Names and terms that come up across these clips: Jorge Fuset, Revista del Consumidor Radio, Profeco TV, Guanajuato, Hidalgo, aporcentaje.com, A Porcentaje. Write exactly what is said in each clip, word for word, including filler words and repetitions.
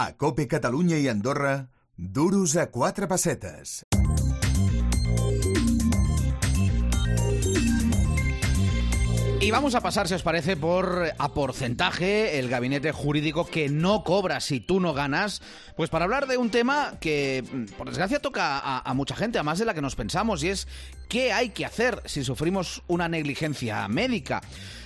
A COPE Catalunya i Andorra, duros a quatre pessetes. Y vamos a pasar, si os parece, por A Porcentaje, el gabinete jurídico que no cobra si tú no ganas, pues para hablar de un tema que, por desgracia, toca a, a mucha gente, a más de la que nos pensamos, y es qué hay que hacer si sufrimos una negligencia médica.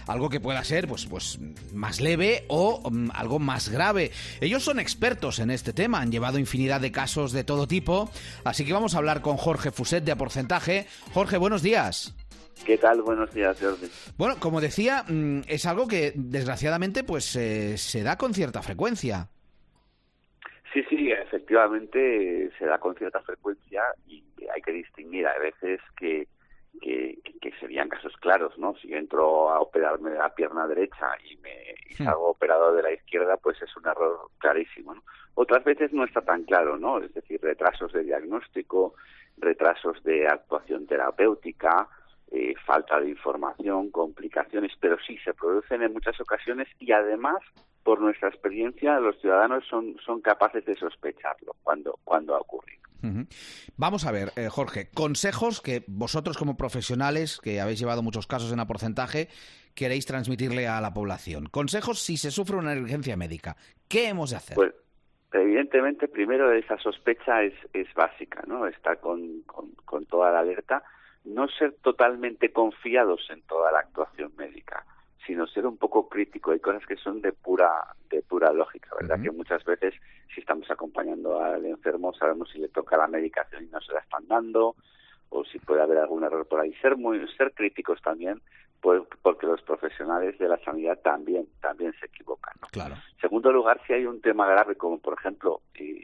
Algo que pueda ser pues, pues más leve o um, algo más grave. Ellos son expertos en este tema, han llevado infinidad de casos de todo tipo, así que vamos a hablar con Jorge Fuset de A Porcentaje. Jorge, buenos días. ¿Qué tal? Buenos días, Jordi. Bueno, como decía, es algo que desgraciadamente pues eh, se da con cierta frecuencia. Sí, sí, efectivamente se da con cierta frecuencia y hay que distinguir a veces que, que, que serían casos claros, ¿no? Si yo entro a operarme de la pierna derecha y me y salgo sí. operado de la izquierda, pues es un error clarísimo, ¿no? Otras veces no está tan claro, ¿no? Es decir, retrasos de diagnóstico, retrasos de actuación terapéutica, Eh, falta de información, complicaciones, pero sí se producen en muchas ocasiones y además, por nuestra experiencia, los ciudadanos son, son capaces de sospecharlo cuando, cuando ha ocurrido. Uh-huh. Vamos a ver, eh, Jorge, consejos que vosotros como profesionales, que habéis llevado muchos casos en A Porcentaje, queréis transmitirle a la población. Consejos si se sufre una emergencia médica. ¿Qué hemos de hacer? Pues, evidentemente, primero esa sospecha es, es básica, ¿no? Estar con, con, con toda la alerta. No ser totalmente confiados en toda la actuación médica, sino ser un poco crítico. Hay cosas que son de pura de pura lógica, ¿verdad? Uh-huh. Que muchas veces, si estamos acompañando al enfermo, sabemos si le toca la medicación y no se la están dando, o si puede haber algún error por ahí. Ser muy ser críticos también, pues, porque los profesionales de la sanidad también también se equivocan, ¿no? Claro. En segundo lugar, si hay un tema grave, como por ejemplo, eh,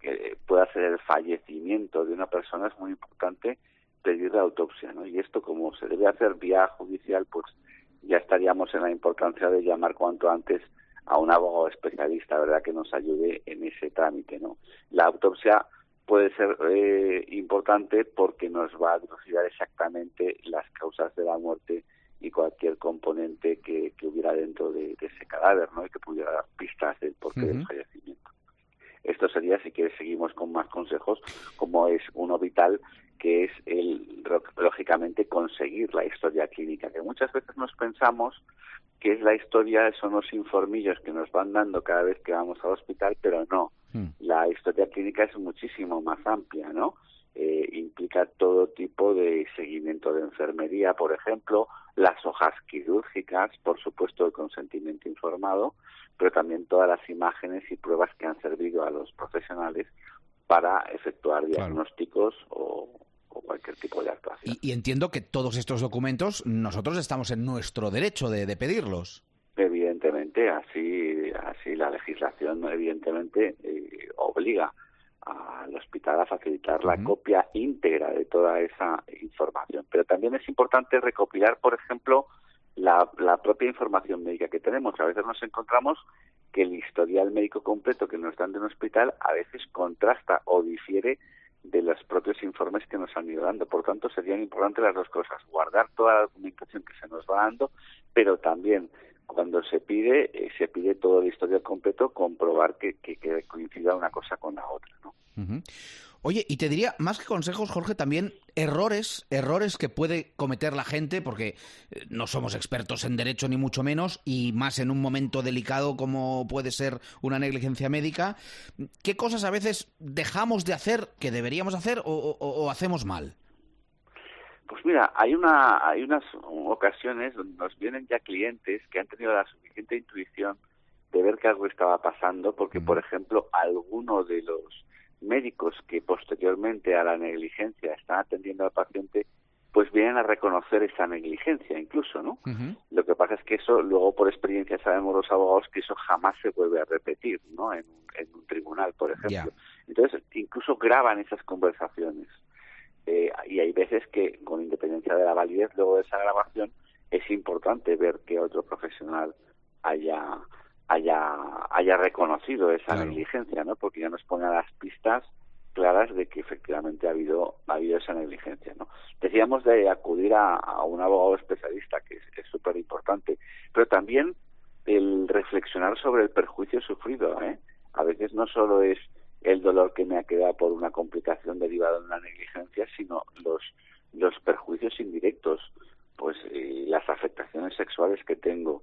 que pueda ser el fallecimiento de una persona, es muy importante pedir la autopsia, ¿no? Y esto, como se debe hacer vía judicial, pues ya estaríamos en la importancia de llamar cuanto antes a un abogado especialista, ¿verdad?, que nos ayude en ese trámite, ¿no? La autopsia puede ser eh, importante porque nos va a dilucidar exactamente las causas de la muerte y cualquier componente que, que hubiera dentro de, de ese cadáver, ¿no?, y que pudiera dar pistas del porqué uh-huh. del fallecimiento. Esto sería, si quieres, seguimos con más consejos, como es uno vital, que es, el lógicamente, conseguir la historia clínica, que muchas veces nos pensamos que es la historia, son los informillos que nos van dando cada vez que vamos al hospital, pero no. Mm. La historia clínica es muchísimo más amplia, ¿no? Eh, implica todo tipo de seguimiento de enfermería, por ejemplo, las hojas quirúrgicas, por supuesto el consentimiento informado, pero también todas las imágenes y pruebas que han servido a los profesionales para efectuar diagnósticos claro. o... o cualquier tipo de actuación. Y, y entiendo que todos estos documentos nosotros estamos en nuestro derecho de, de pedirlos. Evidentemente, así así la legislación evidentemente eh, obliga al hospital a facilitar uh-huh. la copia íntegra de toda esa información. Pero también es importante recopilar, por ejemplo, la, la propia información médica que tenemos. A veces nos encontramos que el historial médico completo que nos dan de un hospital a veces contrasta o difiere de los propios informes que nos han ido dando. Por tanto, serían importantes las dos cosas: guardar toda la documentación que se nos va dando, pero también, cuando se pide, eh, se pide todo el historial completo, comprobar que, que, que coincida una cosa con la otra, ¿no? Uh-huh. Oye, y te diría, más que consejos, Jorge, también errores, errores que puede cometer la gente, porque no somos expertos en derecho ni mucho menos, y más en un momento delicado como puede ser una negligencia médica. ¿Qué cosas a veces dejamos de hacer, que deberíamos hacer, o, o, o hacemos mal? Pues mira, hay una hay unas ocasiones donde nos vienen ya clientes que han tenido la suficiente intuición de ver que algo estaba pasando, porque, por ejemplo, alguno de los médicos que posteriormente a la negligencia están atendiendo al paciente, pues vienen a reconocer esa negligencia incluso, ¿no? Uh-huh. Lo que pasa es que eso, luego por experiencia sabemos los abogados que eso jamás se vuelve a repetir, ¿no? En, en un tribunal, por ejemplo. Yeah. Entonces, incluso graban esas conversaciones. Eh, y hay veces que, con independencia de la validez, luego de esa grabación, es importante ver que otro profesional haya... haya haya reconocido esa claro. negligencia, ¿no? Porque ya nos pone a las pistas claras de que efectivamente ha habido ha habido esa negligencia, ¿no? Decíamos de acudir a, a un abogado especialista, que es súper importante, pero también el reflexionar sobre el perjuicio sufrido, ¿eh? A veces no solo es el dolor que me ha quedado por una complicación derivada de una negligencia, sino los, los perjuicios indirectos, pues eh, las afectaciones sexuales que tengo,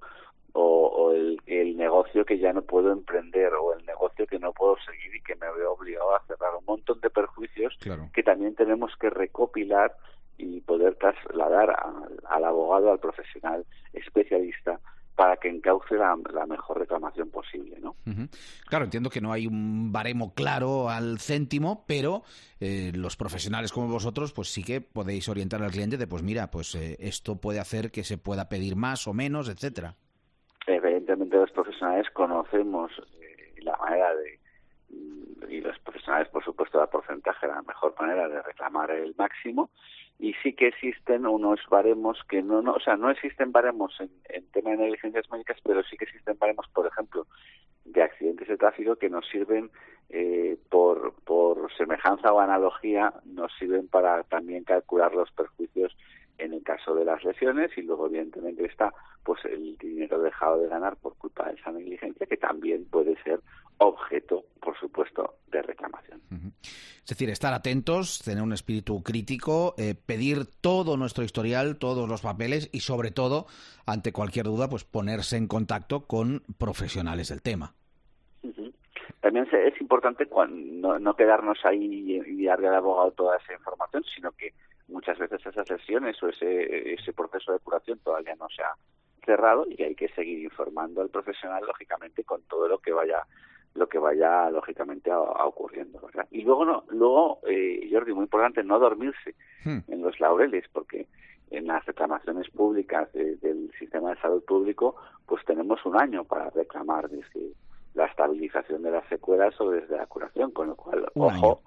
o, o el, el negocio que ya no puedo emprender, o el negocio que no puedo seguir y que me veo obligado a cerrar. Un montón de perjuicios claro. que también tenemos que recopilar y poder trasladar al, al abogado, al profesional especialista, para que encauce la, la mejor reclamación posible, ¿no? Uh-huh. Claro, entiendo que no hay un baremo claro al céntimo, pero eh, los profesionales como vosotros, pues sí que podéis orientar al cliente de, pues mira, pues eh, esto puede hacer que se pueda pedir más o menos, etcétera. Evidentemente los profesionales conocemos eh, la manera de, y los profesionales, por supuesto, da porcentaje la mejor manera de reclamar el máximo, y sí que existen unos baremos que no, no o sea, no existen baremos en, en tema de negligencias médicas, pero sí que existen baremos, por ejemplo, de accidentes de tráfico que nos sirven eh, por, por semejanza o analogía, nos sirven para también calcular los perjuicios en el caso de las lesiones, y luego evidentemente está pues el dinero dejado de ganar por culpa de esa negligencia, que también puede ser objeto, por supuesto, de reclamación. Uh-huh. Es decir, estar atentos, tener un espíritu crítico, eh, pedir todo nuestro historial, todos los papeles, y sobre todo, ante cualquier duda, pues ponerse en contacto con profesionales del tema. Uh-huh. También es importante cuando, no, no quedarnos ahí y darle al abogado toda esa información, sino que muchas veces esas sesiones o ese, ese proceso de curación todavía no se ha cerrado, y hay que seguir informando al profesional, lógicamente, con todo lo que vaya lo que vaya lógicamente a, a ocurriendo, ¿verdad? Y luego, no, luego eh, Jordi, muy importante, no dormirse hmm. en los laureles, porque en las reclamaciones públicas de, del sistema de salud público, pues tenemos un año para reclamar desde la estabilización de las secuelas o desde la curación, con lo cual, un ojo, año.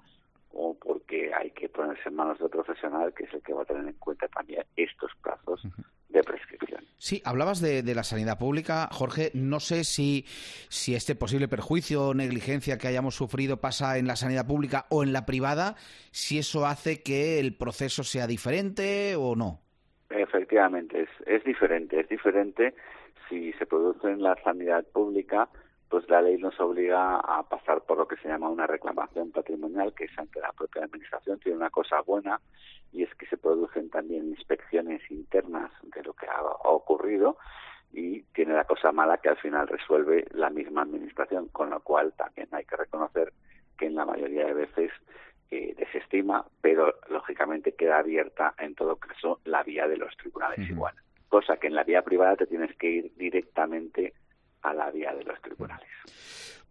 O porque hay que ponerse en manos del profesional, que es el que va a tener en cuenta también estos plazos de prescripción. Sí, hablabas de, de la sanidad pública, Jorge. No sé si, si este posible perjuicio o negligencia que hayamos sufrido pasa en la sanidad pública o en la privada, si eso hace que el proceso sea diferente o no. Efectivamente, es, es diferente. Es diferente si se produce en la sanidad pública. Pues la ley nos obliga a pasar por lo que se llama una reclamación patrimonial, que es ante la propia administración. Tiene una cosa buena, y es que se producen también inspecciones internas de lo que ha ocurrido, y tiene la cosa mala que al final resuelve la misma administración, con lo cual también hay que reconocer que en la mayoría de veces eh, desestima, pero lógicamente queda abierta en todo caso la vía de los tribunales mm-hmm. igual, cosa que en la vía privada te tienes que ir directamente a la vía de los tribunales.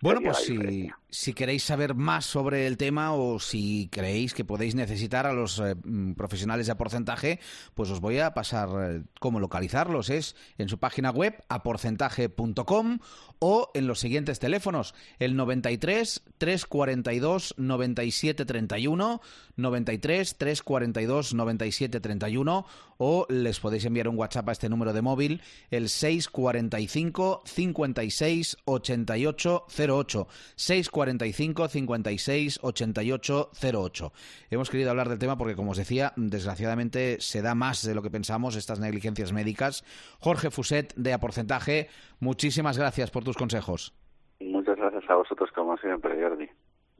Bueno, pues si, si queréis saber más sobre el tema, o si creéis que podéis necesitar a los eh, profesionales de A Porcentaje, pues os voy a pasar eh, cómo localizarlos. Es en su página web, a porcentaje punto com, o en los siguientes teléfonos: el noventa y tres, trescientos cuarenta y dos, noventa y siete treinta y uno, noventa y tres, trescientos cuarenta y dos, noventa y siete treinta y uno, o les podéis enviar un WhatsApp a este número de móvil, el seiscientos cuarenta y cinco, cincuenta y seis, ochenta y ocho, cero ocho, seiscientos cuarenta y cinco, cincuenta y seis, ochenta y ocho, cero ocho. Hemos querido hablar del tema porque, como os decía, desgraciadamente se da más de lo que pensamos estas negligencias médicas. Jorge Fuset, de A Porcentaje, muchísimas gracias por tus consejos. Muchas gracias a vosotros, como siempre, Jordi.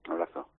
Un abrazo.